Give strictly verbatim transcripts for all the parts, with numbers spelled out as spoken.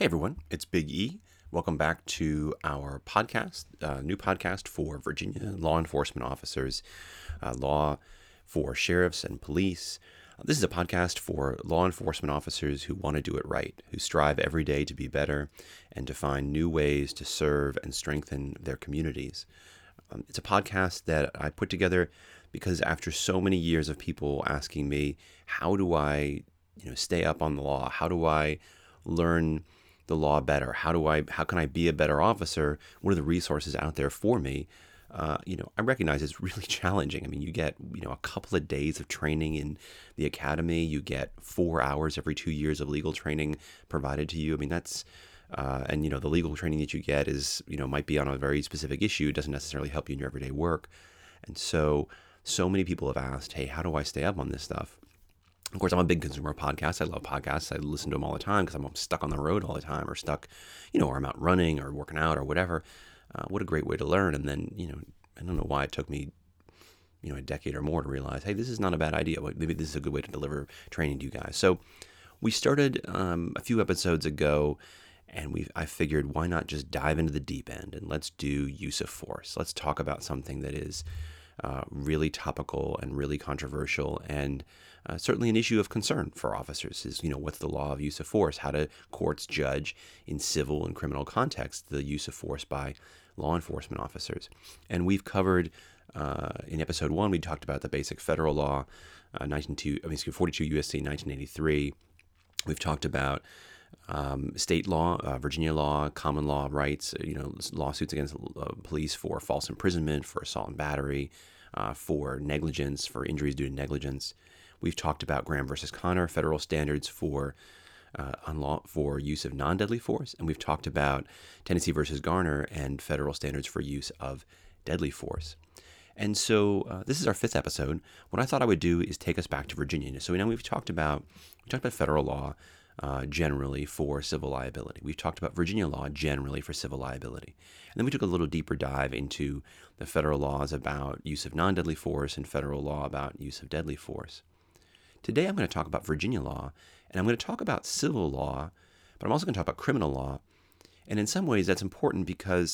Hey everyone, it's Big E. Welcome back to our podcast, uh, new podcast for Virginia law enforcement officers, uh, law for sheriffs and police. Uh, this is a podcast for law enforcement officers who want to do it right, who strive every day to be better and to find new ways to serve and strengthen their communities. Um, it's a podcast that I put together because after so many years of people asking me, how do I, you know, stay up on the law? How do I learn the law better? How do I, how can I be a better officer? What are the resources out there for me? Uh, you know, I recognize it's really challenging. I mean, you get, you know, a couple of days of training in the academy, you get four hours every two years of legal training provided to you. I mean, that's, uh, and you know, the legal training that you get is, you know, might be on a very specific issue. It doesn't necessarily help you in your everyday work. And so, so many people have asked, hey, how do I stay up on this stuff? Of course, I'm a big consumer of podcasts. I love podcasts. I listen to them all the time because I'm stuck on the road all the time or stuck, you know, or I'm out running or working out or whatever. Uh, what a great way to learn. And then, you know, I don't know why it took me, you know, a decade or more to realize, hey, this is not a bad idea. Maybe this is a good way to deliver training to you guys. So we started um, a few episodes ago, and we I figured why not just dive into the deep end and let's do use of force. Let's talk about something that is Uh, really topical and really controversial, and uh, certainly an issue of concern for officers is, you know, what's the law of use of force? How do courts judge in civil and criminal contexts the use of force by law enforcement officers? And we've covered uh, in episode one, we talked about the basic federal law, uh, nineteen two, I mean, excuse me, forty-two U S C nineteen eighty-three. We've talked about Um, state law, uh, Virginia law, common law rights, you know, lawsuits against uh, police for false imprisonment, for assault and battery, uh, for negligence, for injuries due to negligence. We've talked about Graham versus Connor, federal standards for uh, unlaw- for use of non-deadly force. And we've talked about Tennessee versus Garner and federal standards for use of deadly force. And so uh, this is our fifth episode. What I thought I would do is take us back to Virginia. So now we've talked about, we talked about federal law, Uh, generally for civil liability. We've talked about Virginia law generally for civil liability. And then we took a little deeper dive into the federal laws about use of non-deadly force and federal law about use of deadly force. Today I'm going to talk about Virginia law, and I'm going to talk about civil law, but I'm also going to talk about criminal law. And in some ways that's important because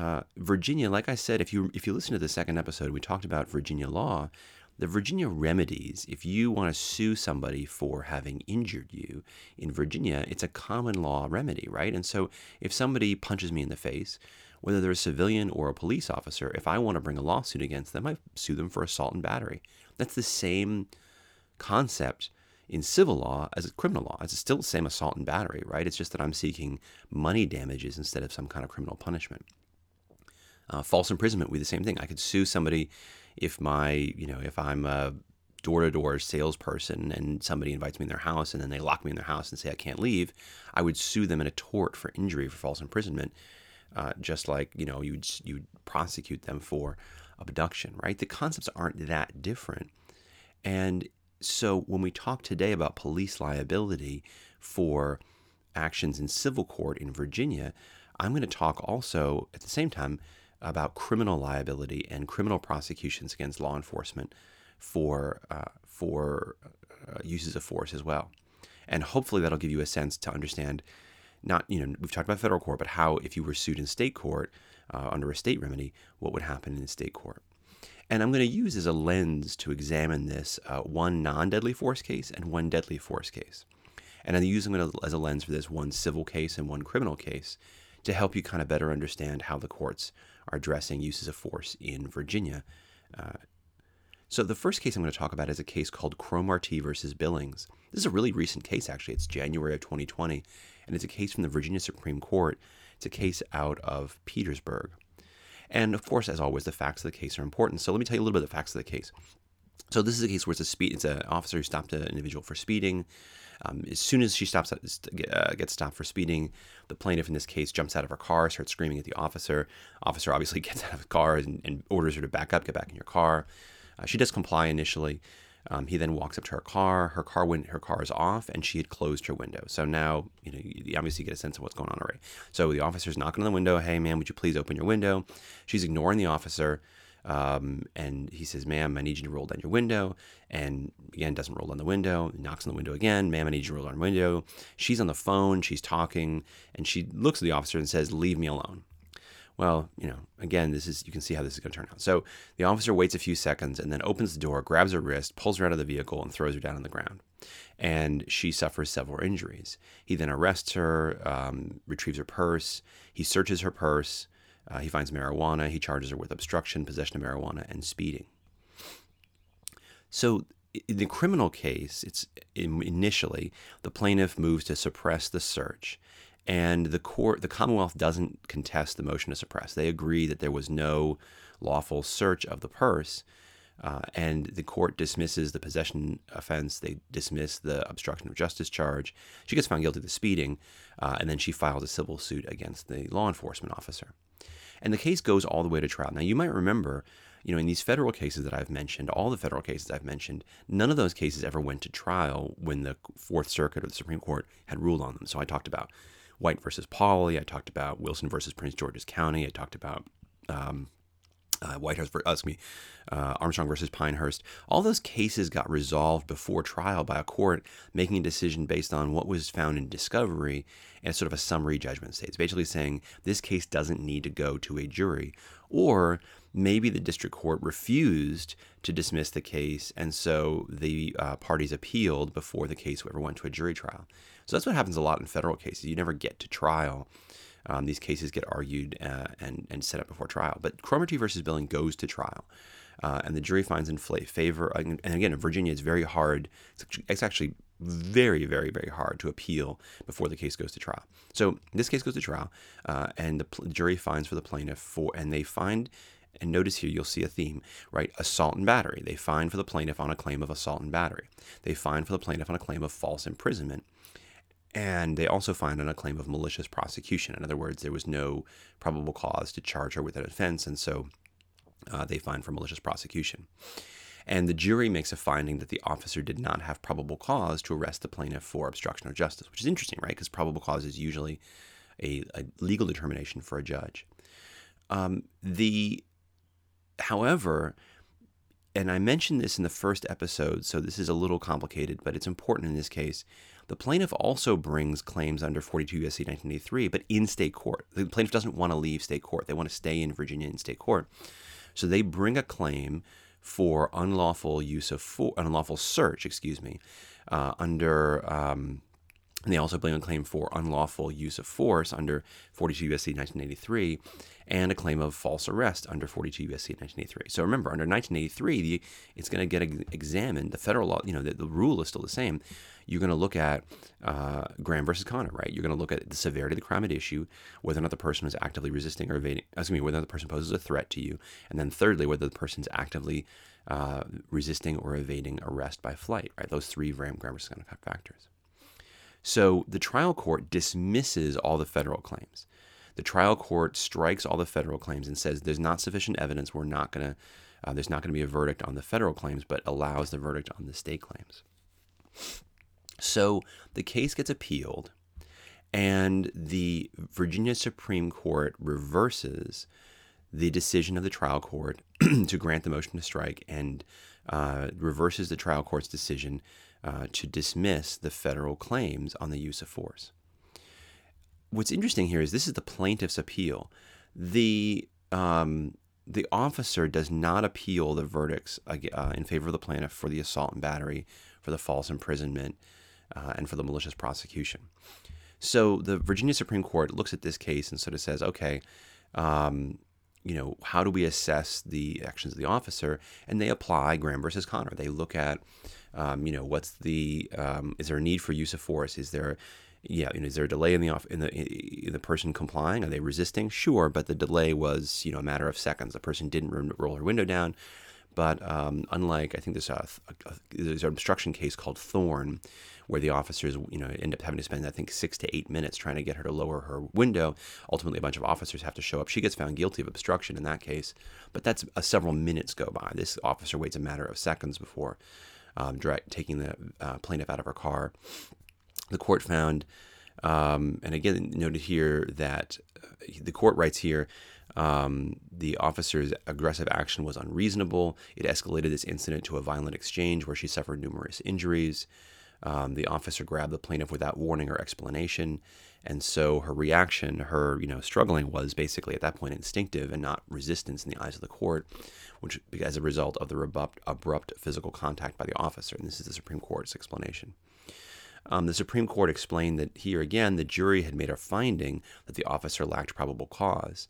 uh, Virginia, like I said, if you if you listen to the second episode, we talked about Virginia law. The Virginia remedies, if you want to sue somebody for having injured you in Virginia, it's a common law remedy, right? And so if somebody punches me in the face, whether they're a civilian or a police officer, if I want to bring a lawsuit against them, I sue them for assault and battery. That's the same concept in civil law as criminal law. It's still the same assault and battery, right? It's just that I'm seeking money damages instead of some kind of criminal punishment. Uh, false imprisonment would be the same thing. I could sue somebody if my, you know, if I'm a door-to-door salesperson and somebody invites me in their house and then they lock me in their house and say I can't leave, I would sue them in a tort for injury for false imprisonment, uh, just like, you know, you'd, you'd prosecute them for abduction, right? The concepts aren't that different. And so when we talk today about police liability for actions in civil court in Virginia, I'm going to talk also at the same time about criminal liability and criminal prosecutions against law enforcement for uh, for uh, uses of force as well. And hopefully that'll give you a sense to understand, not, you know, we've talked about federal court, but how if you were sued in state court uh, under a state remedy, what would happen in state court. And I'm going to use as a lens to examine this uh, one non-deadly force case and one deadly force case. And I'm using it as a lens for this one civil case and one criminal case to help you kind of better understand how the courts are addressing uses of force in Virginia. Uh, so the first case I'm going to talk about is a case called Cromartie versus Billings. This is a really recent case, actually. It's January of twenty twenty, and it's a case from the Virginia Supreme Court. It's a case out of Petersburg. And of course, as always, the facts of the case are important. So let me tell you a little bit of the facts of the case. So this is a case where it's a speed. It's an officer who stopped an individual for speeding. Um, as soon as she stops, uh, gets stopped for speeding, the plaintiff in this case jumps out of her car, starts screaming at the officer. Officer obviously gets out of the car and, and orders her to back up, get back in your car. Uh, she does comply initially. Um, he then walks up to her car. Her car went, her car is off, and she had closed her window. So now, you know, you obviously get a sense of what's going on already. So the officer's knocking on the window. Hey, man, would you please open your window? She's ignoring the officer. Um, and he says, ma'am, I need you to roll down your window. And again, doesn't roll down the window, knocks on the window again. Ma'am, I need you to roll down the window. She's on the phone, she's talking, and she looks at the officer and says, leave me alone. Well, you know, again, this is, you can see how this is going to turn out. So the officer waits a few seconds and then opens the door, grabs her wrist, pulls her out of the vehicle, and throws her down on the ground. And she suffers several injuries. He then arrests her, um, retrieves her purse. He searches her purse. Uh, he finds marijuana. He charges her with obstruction, possession of marijuana, and speeding. So in the criminal case, it's initially the plaintiff moves to suppress the search. And the court, the Commonwealth doesn't contest the motion to suppress. They agree that there was no lawful search of the purse, uh, and the court dismisses the possession offense. They dismiss the obstruction of justice charge. She gets found guilty of the speeding, uh, and then she files a civil suit against the law enforcement officer. And the case goes all the way to trial. Now, you might remember, you know, in these federal cases that I've mentioned, all the federal cases I've mentioned, none of those cases ever went to trial when the Fourth Circuit or the Supreme Court had ruled on them. So I talked about White versus Pauley. I talked about Wilson versus Prince George's County. I talked about um, uh, White House for, uh, excuse me, uh, Armstrong versus Pinehurst. All those cases got resolved before trial by a court making a decision based on what was found in discovery and sort of a summary judgment stage. It's basically saying this case doesn't need to go to a jury, or maybe the district court refused to dismiss the case, and so the uh, parties appealed before the case ever went to a jury trial. So that's what happens a lot in federal cases. You never get to trial. Um, these cases get argued uh, and, and set up before trial. But Cromartie versus Billings goes to trial, uh, and the jury finds in favor. And again, in Virginia, it's very hard. It's actually very, very, very hard to appeal before the case goes to trial. So this case goes to trial, uh, and the pl- jury finds for the plaintiff, for, and they find, and notice here, you'll see a theme, right? Assault and battery. They find for the plaintiff on a claim of assault and battery. They find for the plaintiff on a claim of false imprisonment. And they also find on a claim of malicious prosecution. In other words, there was no probable cause to charge her with an offense, and so uh, they find for malicious prosecution. And the jury makes a finding that the officer did not have probable cause to arrest the plaintiff for obstruction of justice, which is interesting, right? Because probable cause is usually a, a legal determination for a judge. Um, the, however, and I mentioned this in the first episode, so this is a little complicated, but it's important in this case. The plaintiff also brings claims under forty-two U S C nineteen eighty-three, but in state court. The plaintiff doesn't want to leave state court. They want to stay in Virginia in state court. So they bring a claim for unlawful use of for, unlawful search, excuse me, uh, under, um, and they also bring a claim for unlawful use of force under forty-two U S C nineteen eighty-three, and a claim of false arrest under forty-two U S C nineteen eighty-three. So remember, under nineteen eighty-three, the, it's going to get examined. The federal law, you know, the, the rule is still the same. You're going to look at uh, Graham versus Connor, right? You're going to look at the severity of the crime at issue, whether or not the person is actively resisting or evading, excuse me, whether or not the person poses a threat to you, and then thirdly, whether the person's actively uh, resisting or evading arrest by flight, right? Those three Graham versus Connor factors. So the trial court dismisses all the federal claims. The trial court strikes all the federal claims and says there's not sufficient evidence. We're not going to, uh, there's not going to be a verdict on the federal claims, but allows the verdict on the state claims. So the case gets appealed, and the Virginia Supreme Court reverses the decision of the trial court to grant the motion to strike, and uh, reverses the trial court's decision uh, to dismiss the federal claims on the use of force. What's interesting here is this is the plaintiff's appeal. The um, the officer does not appeal the verdicts uh, in favor of the plaintiff for the assault and battery, for the false imprisonment, uh, and for the malicious prosecution. So the Virginia Supreme Court looks at this case and sort of says, okay, um, you know, how do we assess the actions of the officer? And they apply Graham versus Connor. They look at, um, you know, what's the, um, is there a need for use of force? Is there, yeah, you know, is there a delay in the off in the in the person complying? Are they resisting? Sure, but the delay was, you know, a matter of seconds. The person didn't re- roll her window down. But um, unlike, I think there's a, a, there's an obstruction case called Thorn, where the officers, you know, end up having to spend, I think, six to eight minutes trying to get her to lower her window. Ultimately, a bunch of officers have to show up. She gets found guilty of obstruction in that case, but that's a several minutes go by. This officer waits a matter of seconds before um, dra- taking the uh, plaintiff out of her car. The court found, um, and again, noted here that uh, the court writes here, Um, the officer's aggressive action was unreasonable. It escalated this incident to a violent exchange where she suffered numerous injuries. Um, the officer grabbed the plaintiff without warning or explanation. And so her reaction, her, you know, struggling was basically at that point instinctive and not resistance in the eyes of the court, which as a result of the abrupt, abrupt physical contact by the officer. And this is the Supreme Court's explanation. Um, the Supreme Court explained that here again, the jury had made a finding that the officer lacked probable cause.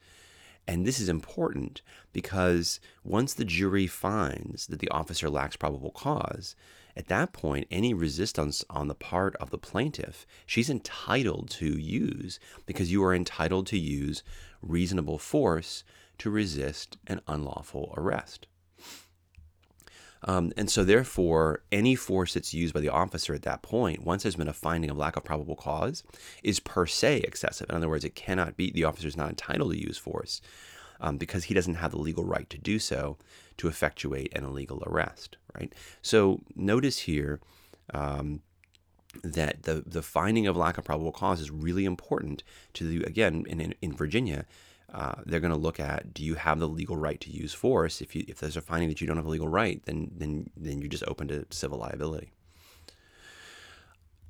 And this is important because once the jury finds that the officer lacks probable cause, at that point, any resistance on the part of the plaintiff, she's entitled to use, because you are entitled to use reasonable force to resist an unlawful arrest. Um, and so therefore, any force that's used by the officer at that point, once there's been a finding of lack of probable cause, is per se excessive. In other words, it cannot be, the officer is not entitled to use force um, because he doesn't have the legal right to do so to effectuate an illegal arrest. Right. So notice here um, that the the finding of lack of probable cause is really important to the, again, in, in, in Virginia, uh, they're going to look at, do you have the legal right to use force? If you, if there's a finding that you don't have a legal right, then then then you're just open to civil liability.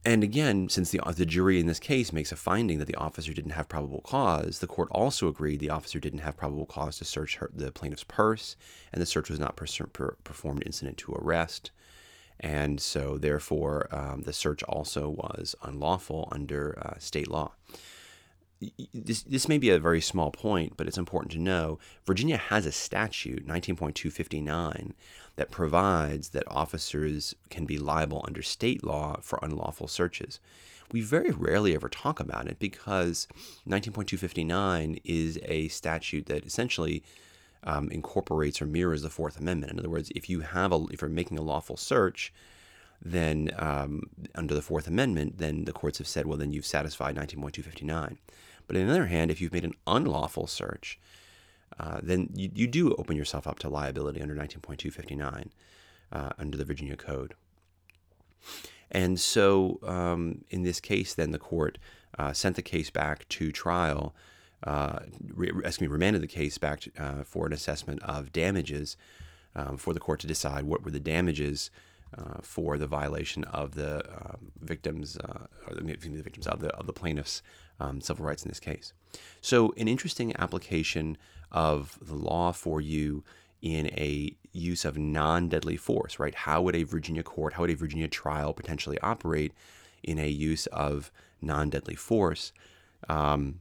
And again, since the, the jury in this case makes a finding that the officer didn't have probable cause, the court also agreed the officer didn't have probable cause to search her, the plaintiff's purse, and the search was not per, per, performed incident to arrest. And so, therefore, um, the search also was unlawful under uh, state law. This, this may be a very small point, but it's important to know Virginia has a statute, nineteen point two five nine, that provides that officers can be liable under state law for unlawful searches. We very rarely ever talk about it because nineteen point two five nine is a statute that essentially um, incorporates or mirrors the Fourth Amendment. In other words, if you have a, if you're making a lawful search, then um, under the Fourth Amendment, then the courts have said, well, then you've satisfied nineteen point two five nine. But on the other hand, if you've made an unlawful search, uh, then you, you do open yourself up to liability under nineteen point two five nine uh, under the Virginia Code. And so um, in this case, then the court uh, sent the case back to trial, uh, re- excuse me, remanded the case back to, uh, for an assessment of damages um, for the court to decide what were the damages uh, for the violation of the uh, victims, uh, or the, the victims of the, of the plaintiffs' Um, civil rights in this case. So an interesting application of the law for you in a use of non-deadly force, right? How would a Virginia court, how would a Virginia trial potentially operate in a use of non-deadly force? Um,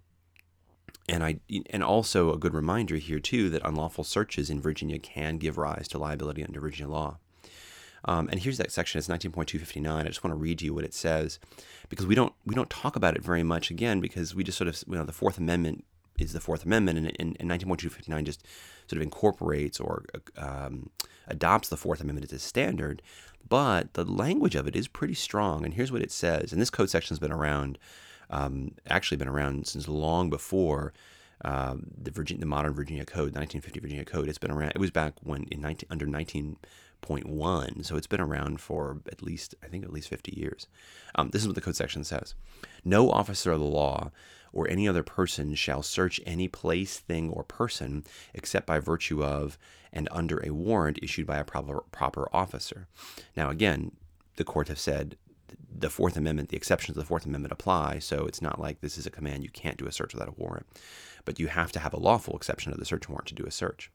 and I, and also a good reminder here too that unlawful searches in Virginia can give rise to liability under Virginia law. Um, and here's that section. It's nineteen point two five nine. I just want to read to you what it says, because we don't we don't talk about it very much, again, because we just sort of, you know, the Fourth Amendment is the Fourth Amendment, and, and, and nineteen point two five nine just sort of incorporates or um, adopts the Fourth Amendment as a standard. But the language of it is pretty strong, and here's what it says. And this code section has been around, um, actually been around since long before uh, the Virginia, the modern Virginia Code, the nineteen fifty Virginia Code. It's been around. It was back when in nineteen under nineteen point one, so it's been around for at least, I think, at least fifty years. Um, this is what the code section says. No officer of the law or any other person shall search any place, thing, or person except by virtue of and under a warrant issued by a proper, proper officer. Now, again, the courts have said the Fourth Amendment, the exceptions of the Fourth Amendment apply, so it's not like this is a command you can't do a search without a warrant, but you have to have a lawful exception of the search warrant to do a search.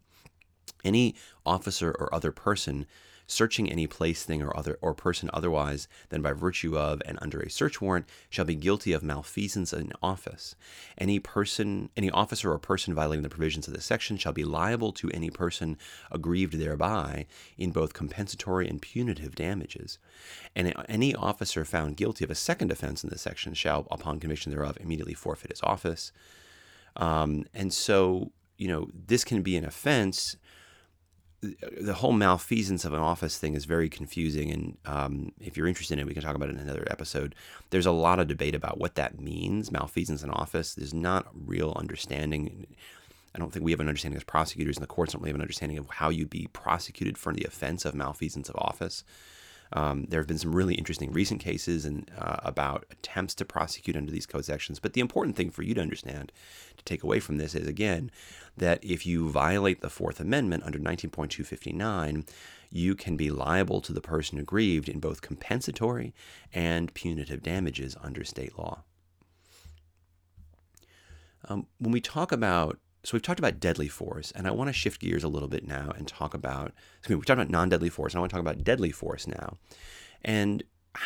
Any officer or other person searching any place, thing, or other or person otherwise than by virtue of and under a search warrant shall be guilty of malfeasance in office. Any person, any officer or person violating the provisions of this section shall be liable to any person aggrieved thereby in both compensatory and punitive damages. And any officer found guilty of a second offense in this section shall, upon conviction thereof, immediately forfeit his office. Um, and so, you know, this can be an offense. The whole malfeasance of an office thing is very confusing, and um, if you're interested in it, we can talk about it in another episode. There's a lot of debate about what that means, malfeasance in office. There's not real understanding. I don't think we have an understanding as prosecutors, and the courts don't really have an understanding of how you'd be prosecuted for the offense of malfeasance of office. Um, there have been some really interesting recent cases and uh, about attempts to prosecute under these code sections. But the important thing for you to understand, to take away from this, is again that if you violate the Fourth Amendment under nineteen point two five nine, you can be liable to the person aggrieved in both compensatory and punitive damages under state law. Um, when we talk about So we've talked about deadly force, and I want to shift gears a little bit now and talk about, excuse me, we talked about non-deadly force, and I want to talk about deadly force now. And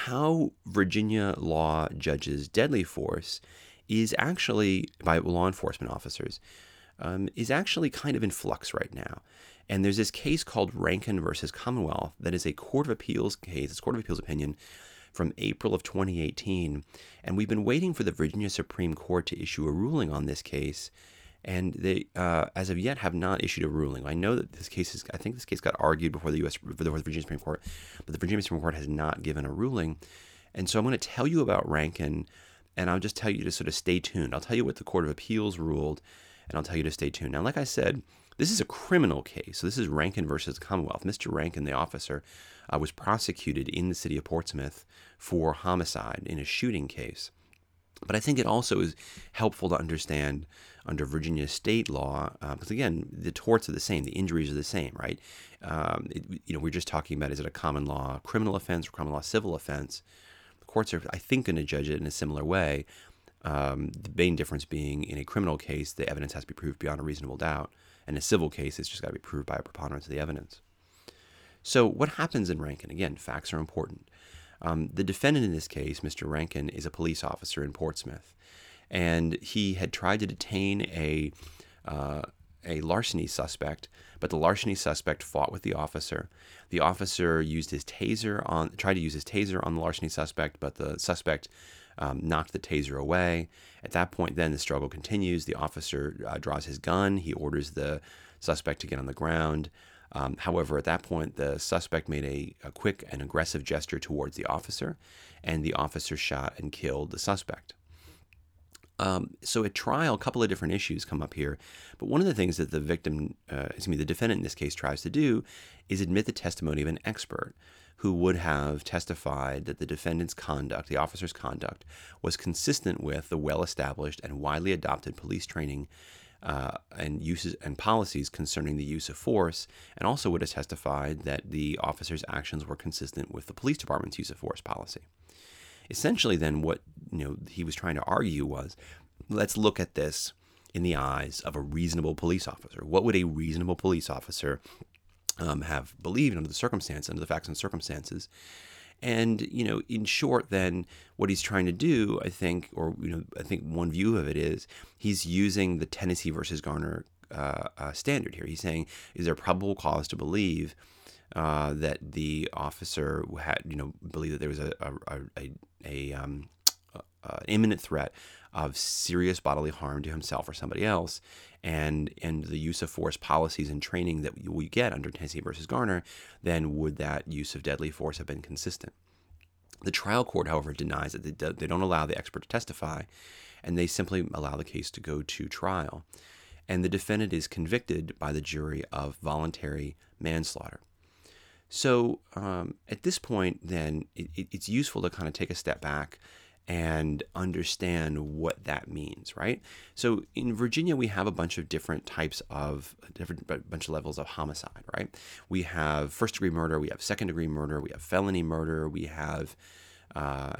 how Virginia law judges deadly force is actually, by law enforcement officers, um, is actually kind of in flux right now. And there's this case called Rankin versus Commonwealth that is a Court of Appeals case, it's a Court of Appeals opinion from April of twenty eighteen. And we've been waiting for the Virginia Supreme Court to issue a ruling on this case, and they, uh, as of yet, have not issued a ruling. I know that this case is, I think this case got argued before the U S, before the Virginia Supreme Court, but the Virginia Supreme Court has not given a ruling. And so I'm going to tell you about Rankin, and I'll just tell you to sort of stay tuned. I'll tell you what the Court of Appeals ruled, and I'll tell you to stay tuned. Now, like I said, this is a criminal case. So this is Rankin versus Commonwealth. Mister Rankin, the officer, uh, was prosecuted in the city of Portsmouth for homicide in a shooting case. But I think it also is helpful to understand under Virginia state law, uh, because again, the torts are the same, the injuries are the same, right? Um, it, you know, we're just talking about, is it a common law criminal offense or common law civil offense? The courts are, I think, going to judge it in a similar way. Um, the main difference being in a criminal case, the evidence has to be proved beyond a reasonable doubt. And in a civil case, it's just got to be proved by a preponderance of the evidence. So what happens in Rankin? Again, facts are important. Um, the defendant in this case, Mister Rankin, is a police officer in Portsmouth, and he had tried to detain a uh, a larceny suspect, but the larceny suspect fought with the officer. The officer used his taser on tried to use his taser on the larceny suspect, but the suspect um, knocked the taser away. At that point, then the struggle continues. The officer uh, draws his gun. He orders the suspect to get on the ground. Um, however, at that point, the suspect made a, a quick and aggressive gesture towards the officer, and the officer shot and killed the suspect. Um, so at trial, a couple of different issues come up here. But one of the things that the victim, uh, excuse me, the defendant in this case tries to do is admit the testimony of an expert who would have testified that the defendant's conduct, the officer's conduct, was consistent with the well-established and widely adopted police training Uh, and uses and policies concerning the use of force, and also would have testified that the officer's actions were consistent with the police department's use of force policy. Essentially, then, what you know he was trying to argue was, let's look at this in the eyes of a reasonable police officer. What would a reasonable police officer um, have believed under the circumstance, under the facts and circumstances? And, you know, in short, then what he's trying to do, I think, or, you know, I think one view of it is he's using the Tennessee versus Garner uh, uh, standard here. He's saying, is there probable cause to believe uh, that the officer had, you know, believed that there was a, a, a, a, um, a, a imminent threat of serious bodily harm to himself or somebody else, and and the use of force policies and training that we get under Tennessee versus Garner, then would that use of deadly force have been consistent? The trial court, however, denies that they, do, they don't allow the expert to testify, and they simply allow the case to go to trial. And the defendant is convicted by the jury of voluntary manslaughter. So um, at this point, then, it, it's useful to kind of take a step back and understand what that means, right? So in Virginia, we have a bunch of different types of, different bunch of levels of homicide, right? We have first-degree murder, we have second-degree murder, we have felony murder, we have uh,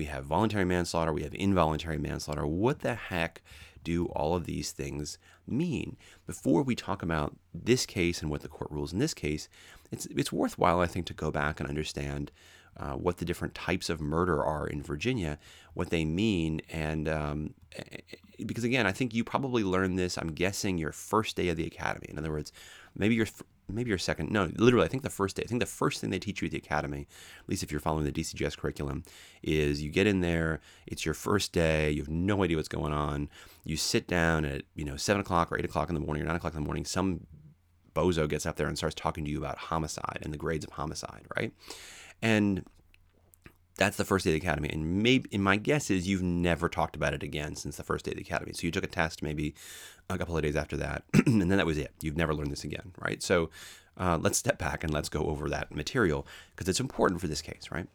we have voluntary manslaughter, we have involuntary manslaughter. What the heck do all of these things mean? Before we talk about this case and what the court rules in this case, it's it's worthwhile, I think, to go back and understand Uh, what the different types of murder are in Virginia, what they mean, and um, because, again, I think you probably learned this, I'm guessing, your first day of the academy. In other words, maybe your maybe your second, no, literally, I think the first day, I think the first thing they teach you at the academy, at least if you're following the D C J S curriculum, is you get in there, it's your first day, you have no idea what's going on, you sit down at, you know, seven o'clock or eight o'clock in the morning or nine o'clock in the morning, some bozo gets up there and starts talking to you about homicide and the grades of homicide, right? And that's the first day of the academy. And maybe, and my guess is you've never talked about it again since the first day of the academy. So you took a test maybe a couple of days after that, and then that was it. You've never learned this again, right? So uh, let's step back and let's go over that material because it's important for this case, right?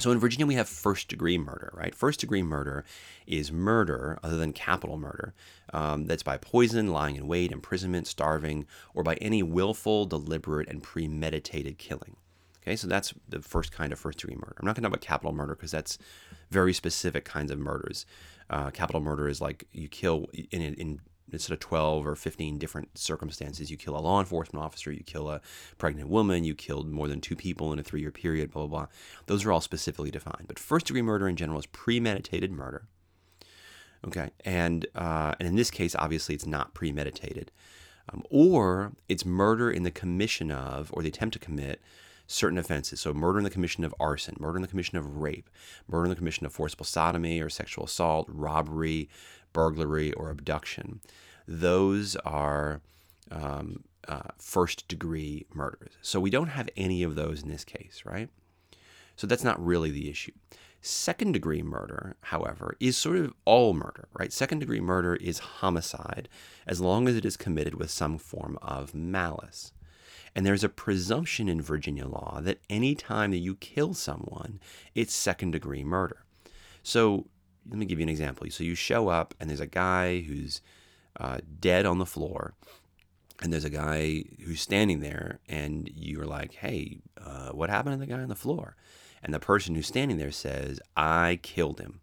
So in Virginia, we have first-degree murder, right? First-degree murder is murder, other than capital murder, um, that's by poison, lying in wait, imprisonment, starving, or by any willful, deliberate, and premeditated killing. Okay, so that's the first kind of first-degree murder. I'm not going to talk about capital murder because that's very specific kinds of murders. Uh, capital murder is like you kill in, in instead of twelve or fifteen different circumstances. You kill a law enforcement officer, you kill a pregnant woman, you killed more than two people in a three-year period, blah, blah, blah. Those are all specifically defined. But first-degree murder in general is premeditated murder. Okay, and, uh, and in this case, obviously, it's not premeditated. Um, or it's murder in the commission of or the attempt to commit certain offenses. So murder in the commission of arson, murder in the commission of rape, murder in the commission of forcible sodomy or sexual assault, robbery, burglary, or abduction. Those are um, uh, first-degree murders. So we don't have any of those in this case, right? So that's not really the issue. Second-degree murder, however, is sort of all murder, right? Second-degree murder is homicide as long as it is committed with some form of malice. And there's a presumption in Virginia law that any time that you kill someone, it's second-degree murder. So let me give you an example. So you show up, and there's a guy who's uh, dead on the floor, and there's a guy who's standing there, and you're like, hey, uh, what happened to the guy on the floor? And the person who's standing there says, I killed him.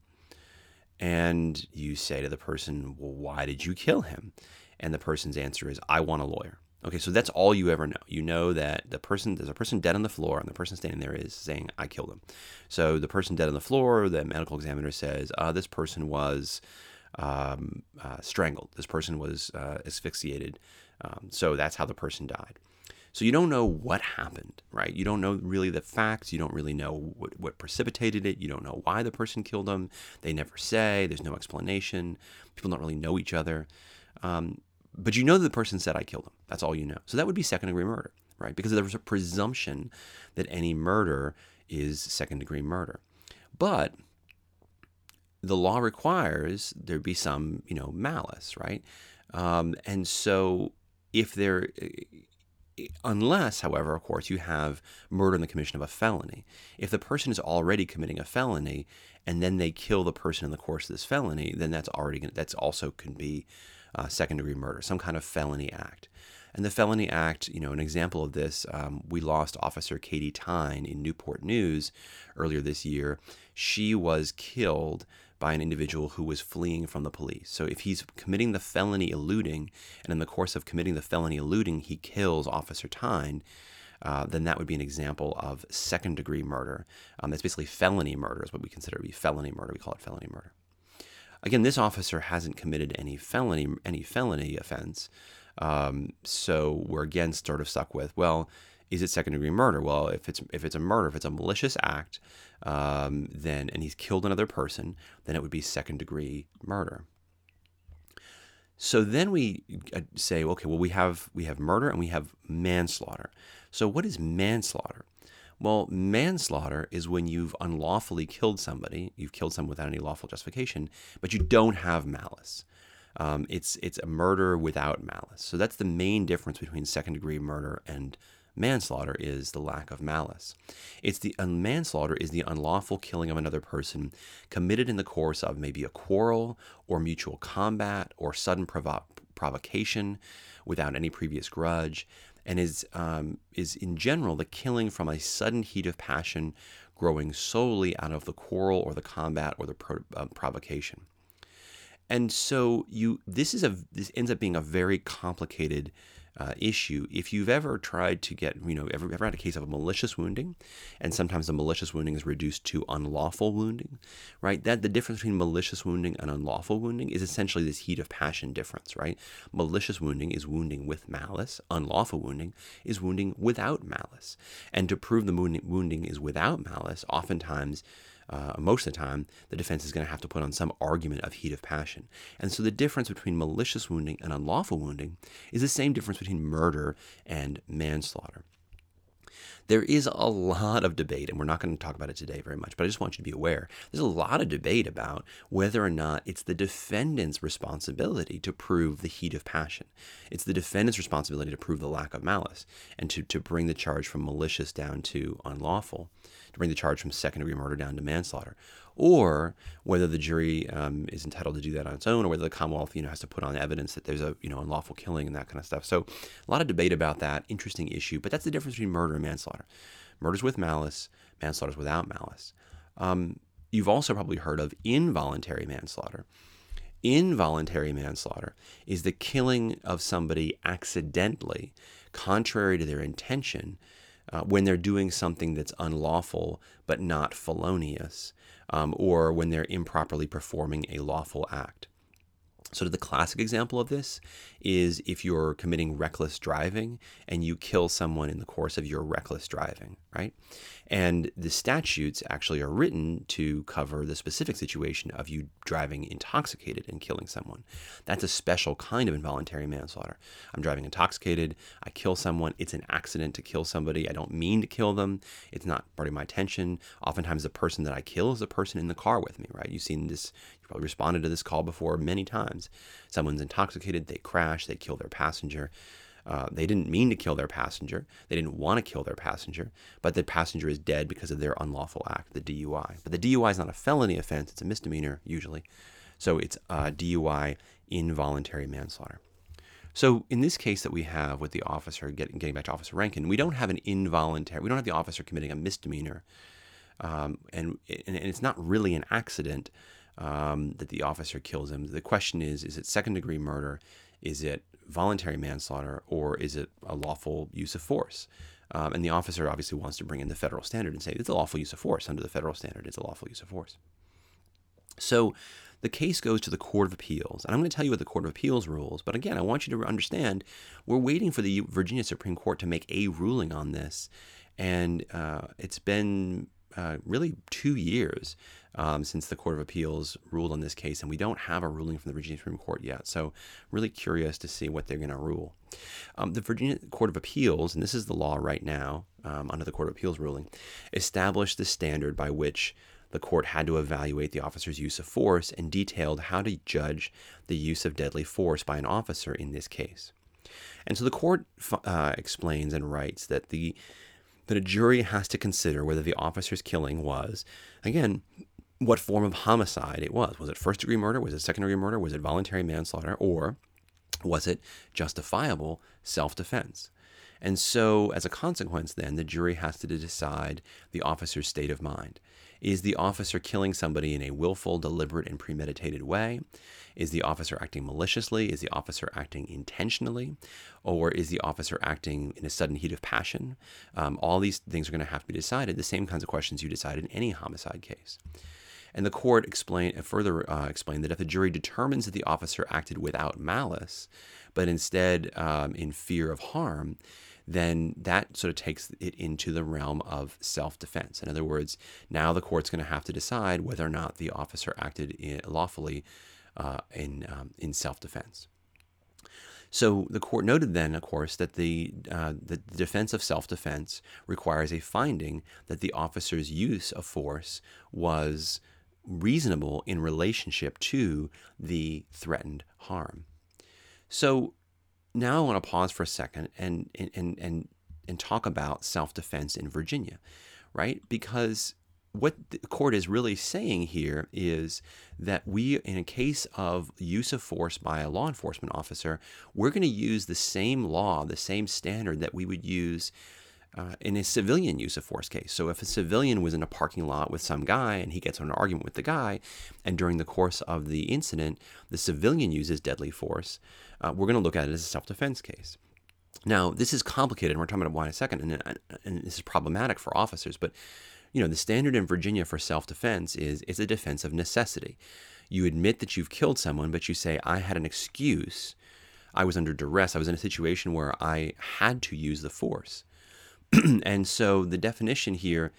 And you say to the person, well, why did you kill him? And the person's answer is, I want a lawyer. Okay, so that's all you ever know. You know that the person, there's a person dead on the floor, and the person standing there is saying, I killed him. So the person dead on the floor, the medical examiner says, uh, this person was um, uh, strangled. This person was uh, asphyxiated. Um, so that's how the person died. So you don't know what happened, right? You don't know really the facts. You don't really know what, what precipitated it. You don't know why the person killed them. They never say. There's no explanation. People don't really know each other. Um But you know that the person said, I killed him. That's all you know. So that would be second-degree murder, right? Because there was a presumption that any murder is second-degree murder. But the law requires there be some, you know, malice, right? Um, and so if there... Unless, however, of course, you have murder in the commission of a felony. If the person is already committing a felony and then they kill the person in the course of this felony, then that's already gonna, that's also can be uh, second-degree murder, some kind of felony act. And the felony act, you know, an example of this, um, we lost Officer Katie Tyne in Newport News earlier this year. She was killed by an individual who was fleeing from the police. So if he's committing the felony eluding, and in the course of committing the felony eluding, he kills Officer Tyne, uh, then that would be an example of second-degree murder. Um, that's basically felony murder is what we consider to be felony murder. We call it felony murder. Again, this officer hasn't committed any felony any felony offense, um, so we're again sort of stuck with, well, is it second-degree murder? Well, if it's if it's a murder, if it's a malicious act, um, then and he's killed another person, then it would be second-degree murder. So then we say, okay, well, we have we have murder and we have manslaughter. So what is manslaughter? Well, manslaughter is when you've unlawfully killed somebody. You've killed someone without any lawful justification, but you don't have malice. Um, it's it's a murder without malice. So that's the main difference between second-degree murder and manslaughter is the lack of malice. It's the uh, manslaughter is the unlawful killing of another person committed in the course of maybe a quarrel or mutual combat or sudden provo- provocation without any previous grudge, and is um, is in general the killing from a sudden heat of passion growing solely out of the quarrel or the combat or the pro- uh, provocation. And so you this is a this ends up being a very complicated Uh, issue. If you've ever tried to get, you know, ever, ever had a case of a malicious wounding, and sometimes the malicious wounding is reduced to unlawful wounding, right? That the difference between malicious wounding and unlawful wounding is essentially this heat of passion difference, right? Malicious wounding is wounding with malice. Unlawful wounding is wounding without malice. And to prove the wounding is without malice, oftentimes Uh, most of the time, the defense is going to have to put on some argument of heat of passion. And so the difference between malicious wounding and unlawful wounding is the same difference between murder and manslaughter. There is a lot of debate, and we're not going to talk about it today very much, but I just want you to be aware. There's a lot of debate about whether or not it's the defendant's responsibility to prove the heat of passion. It's the defendant's responsibility to prove the lack of malice and to, to bring the charge from malicious down to unlawful, to bring the charge from second-degree murder down to manslaughter, or whether the jury um, is entitled to do that on its own, or whether the Commonwealth, you know, has to put on evidence that there's a, you know, unlawful killing and that kind of stuff. So a lot of debate about that. Interesting issue, but that's the difference between murder and manslaughter. Murder's with malice, manslaughter's without malice. Um, you've also probably heard of involuntary manslaughter. Involuntary manslaughter is the killing of somebody accidentally, contrary to their intention, uh, when they're doing something that's unlawful but not felonious, um, or when they're improperly performing a lawful act. So the classic example of this is if you're committing reckless driving and you kill someone in the course of your reckless driving, right? And the statutes actually are written to cover the specific situation of you driving intoxicated and killing someone. That's a special kind of involuntary manslaughter. I'm driving intoxicated. I kill someone. It's an accident to kill somebody. I don't mean to kill them. It's not part of my intention. Oftentimes the person that I kill is the person in the car with me, right? You've seen this, you probably responded to this call before many times. Someone's intoxicated. They crash. They kill their passenger. Uh, they didn't mean to kill their passenger. They didn't want to kill their passenger, but the passenger is dead because of their unlawful act, the D U I. But the D U I is not a felony offense. It's a misdemeanor, usually. So it's uh, D U I involuntary manslaughter. So in this case that we have with the officer, getting, getting back to Officer Rankin, we don't have an involuntary, we don't have the officer committing a misdemeanor. Um, and, and it's not really an accident um, that the officer kills him. The question is, is it second degree murder? Is it voluntary manslaughter, or is it a lawful use of force? Um, and the officer obviously wants to bring in the federal standard and say it's a lawful use of force. Under the federal standard, it's a lawful use of force. So the case goes to the Court of Appeals. And I'm going to tell you what the Court of Appeals rules. But again, I want you to understand we're waiting for the Virginia Supreme Court to make a ruling on this. And uh, it's been uh, really two years Um, since the Court of Appeals ruled on this case, and we don't have a ruling from the Virginia Supreme Court yet. So really curious to see what they're going to rule. Um, the Virginia Court of Appeals, and this is the law right now, um, under the Court of Appeals ruling, established the standard by which the court had to evaluate the officer's use of force and detailed how to judge the use of deadly force by an officer in this case. And so the court uh, explains and writes that the that a jury has to consider whether the officer's killing was, again, what form of homicide it was. Was it first-degree murder? Was it second-degree murder? Was it voluntary manslaughter? Or was it justifiable self-defense? And so, as a consequence, then, the jury has to decide the officer's state of mind. Is the officer killing somebody in a willful, deliberate, and premeditated way? Is the officer acting maliciously? Is the officer acting intentionally? Or is the officer acting in a sudden heat of passion? Um, all these things are going to have to be decided, the same kinds of questions you decide in any homicide case. And the court explained, further uh, explained that if the jury determines that the officer acted without malice, but instead um, in fear of harm, then that sort of takes it into the realm of self-defense. In other words, now the court's going to have to decide whether or not the officer acted in, lawfully uh, in um, in self-defense. So the court noted then, of course, that the, uh, the defense of self-defense requires a finding that the officer's use of force was reasonable in relationship to the threatened harm. So now I want to pause for a second and and and and talk about self-defense in Virginia, right? Because what the court is really saying here is that we, in a case of use of force by a law enforcement officer, we're going to use the same law, the same standard that we would use Uh, in a civilian use of force case. So if a civilian was in a parking lot with some guy and he gets in an argument with the guy, and during the course of the incident, the civilian uses deadly force, uh, we're going to look at it as a self-defense case. Now, this is complicated, and we're talking about why in a second, and, and this is problematic for officers, but you know, the standard in Virginia for self-defense is it's a defense of necessity. You admit that you've killed someone, but you say, I had an excuse. I was under duress. I was in a situation where I had to use the force. And so the definition here,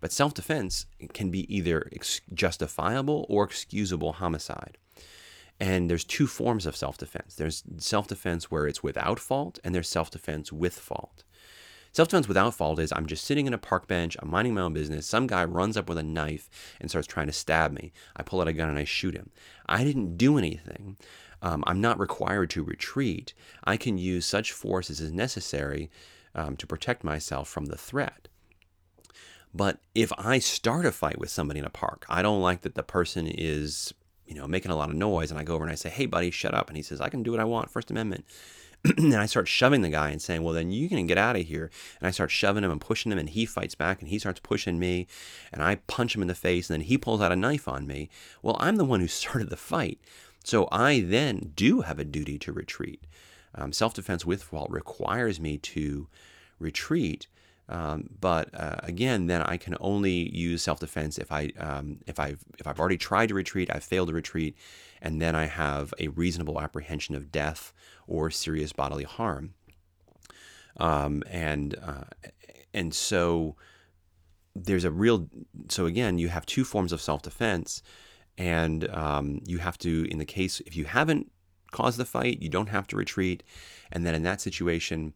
but self-defense can be either ex- justifiable or excusable homicide. And there's two forms of self-defense. There's self-defense where it's without fault, and there's self-defense with fault. Self-defense without fault is I'm just sitting in a park bench, I'm minding my own business, some guy runs up with a knife and starts trying to stab me. I pull out a gun and I shoot him. I didn't do anything. Um, I'm not required to retreat. I can use such force as is necessary um, to protect myself from the threat. But if I start a fight with somebody in a park, I don't like that the person is, you know, making a lot of noise, and I go over and I say, hey, buddy, shut up. And he says, I can do what I want, First Amendment. And I start shoving the guy and saying, well, then you can get out of here. And I start shoving him and pushing him, and he fights back, and he starts pushing me, and I punch him in the face, and then he pulls out a knife on me. Well, I'm the one who started the fight. So I then do have a duty to retreat. Um, self-defense with fault requires me to retreat. Um, but uh, again, then I can only use self-defense if I um, if I've if I've already tried to retreat, I've failed to retreat, and then I have a reasonable apprehension of death or serious bodily harm. Um, and uh, and so there's a real so again you have two forms of self-defense, and um, you have to, in the case if you haven't caused the fight, you don't have to retreat, and then in that situation.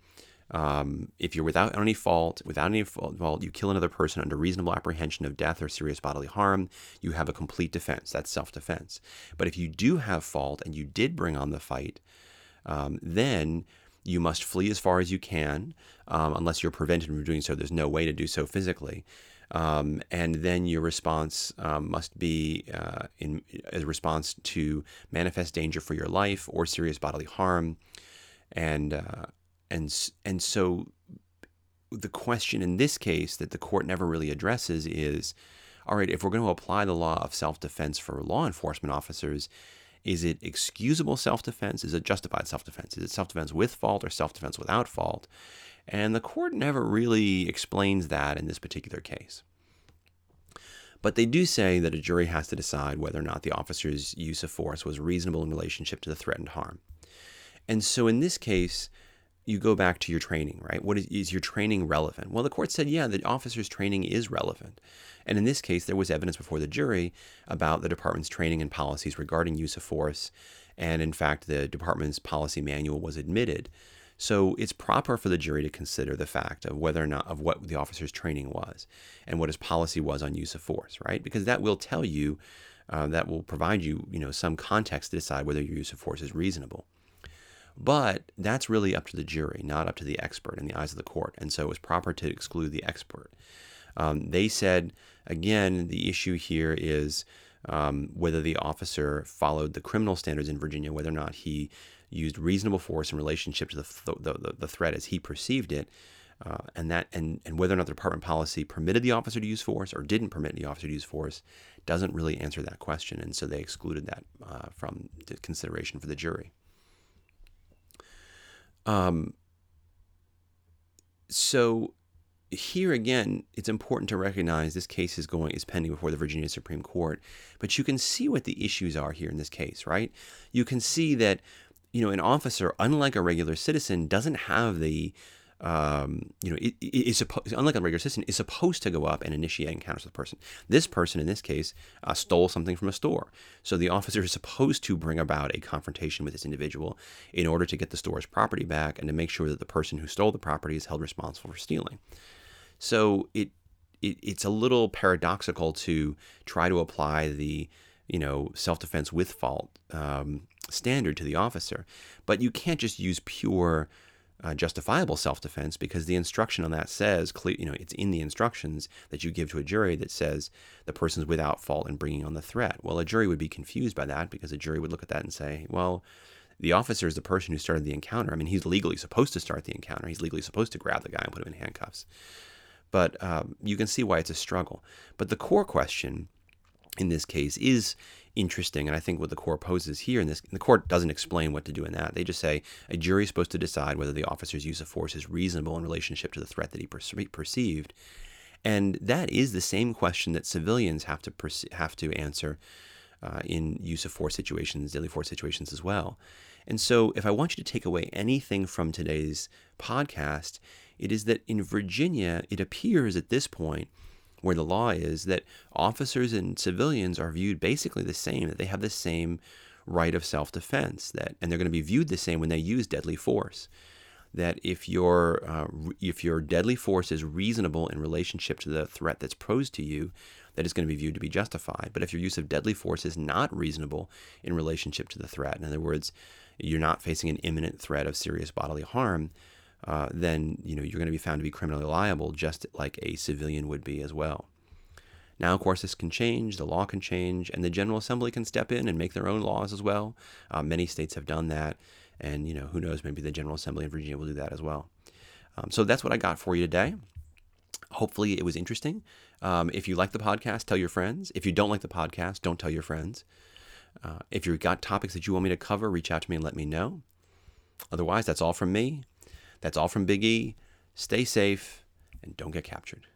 Um, if you're without any fault, without any fault, you kill another person under reasonable apprehension of death or serious bodily harm, you have a complete defense. That's self-defense. But if you do have fault and you did bring on the fight, um, then you must flee as far as you can, um, unless you're prevented from doing so. There's no way to do so physically. Um, and then your response um, must be uh, in a response to manifest danger for your life or serious bodily harm. And, uh, And and so the question in this case that the court never really addresses is, all right, if we're going to apply the law of self-defense for law enforcement officers, is it excusable self-defense? Is it justified self-defense? Is it self-defense with fault or self-defense without fault? And the court never really explains that in this particular case. But they do say that a jury has to decide whether or not the officer's use of force was reasonable in relationship to the threatened harm. And so in this case, you go back to your training, right? What is, is your training relevant? Well, the court said, yeah, the officer's training is relevant. And in this case, there was evidence before the jury about the department's training and policies regarding use of force. And in fact, the department's policy manual was admitted. So it's proper for the jury to consider the fact of whether or not of what the officer's training was and what his policy was on use of force, right? Because that will tell you, uh, that will provide you, you know, some context to decide whether your use of force is reasonable. But that's really up to the jury, not up to the expert in the eyes of the court. And so it was proper to exclude the expert. Um, they said, again, the issue here is um, whether the officer followed the criminal standards in Virginia, whether or not he used reasonable force in relationship to the th- the, the, the threat as he perceived it, uh, and that and, and whether or not the department policy permitted the officer to use force or didn't permit the officer to use force doesn't really answer that question. And so they excluded that uh, from the consideration for the jury. Um, so here again, it's important to recognize this case is going, is pending before the Virginia Supreme Court, but you can see what the issues are here in this case, right? You can see that, you know, an officer, unlike a regular citizen, doesn't have the, um, you know, it, it, it's supposed, unlike a regular citizen, is supposed to go up and initiate encounters with the person. This person in this case, uh, stole something from a store. So the officer is supposed to bring about a confrontation with this individual in order to get the store's property back and to make sure that the person who stole the property is held responsible for stealing. So it, it it's a little paradoxical to try to apply the, you know, self-defense with fault, um, standard to the officer, but you can't just use pure, Uh, justifiable self-defense, because the instruction on that says, you know, it's in the instructions that you give to a jury that says the person's without fault in bringing on the threat. Well, a jury would be confused by that, because a jury would look at that and say, well, the officer is the person who started the encounter. I mean, he's legally supposed to start the encounter. He's legally supposed to grab the guy and put him in handcuffs. But um, you can see why it's a struggle. But the core question in this case is interesting, and I think what the court poses here in this, the court doesn't explain what to do in that. They just say a jury is supposed to decide whether the officer's use of force is reasonable in relationship to the threat that he perceived, and that is the same question that civilians have to perce- have to answer uh, in use of force situations, deadly force situations as well. And so, if I want you to take away anything from today's podcast, it is that in Virginia, it appears at this point, where the law is that officers and civilians are viewed basically the same, that they have the same right of self-defense, that, and they're going to be viewed the same when they use deadly force. that if your uh, if your deadly force is reasonable in relationship to the threat that's posed to you, that is going to be viewed to be justified. But if your use of deadly force is not reasonable in relationship to the threat, in other words, you're not facing an imminent threat of serious bodily harm, uh, then you know you're going to be found to be criminally liable, just like a civilian would be as well. Now, of course, this can change, the law can change, and the General Assembly can step in and make their own laws as well. Uh, many states have done that, and you know, who knows, maybe the General Assembly in Virginia will do that as well. Um, so that's what I got for you today. Hopefully it was interesting. Um, if you like the podcast, tell your friends. If you don't like the podcast, don't tell your friends. Uh, if you've got topics that you want me to cover, reach out to me and let me know. Otherwise, that's all from me. That's all from Big E. Stay safe and don't get captured.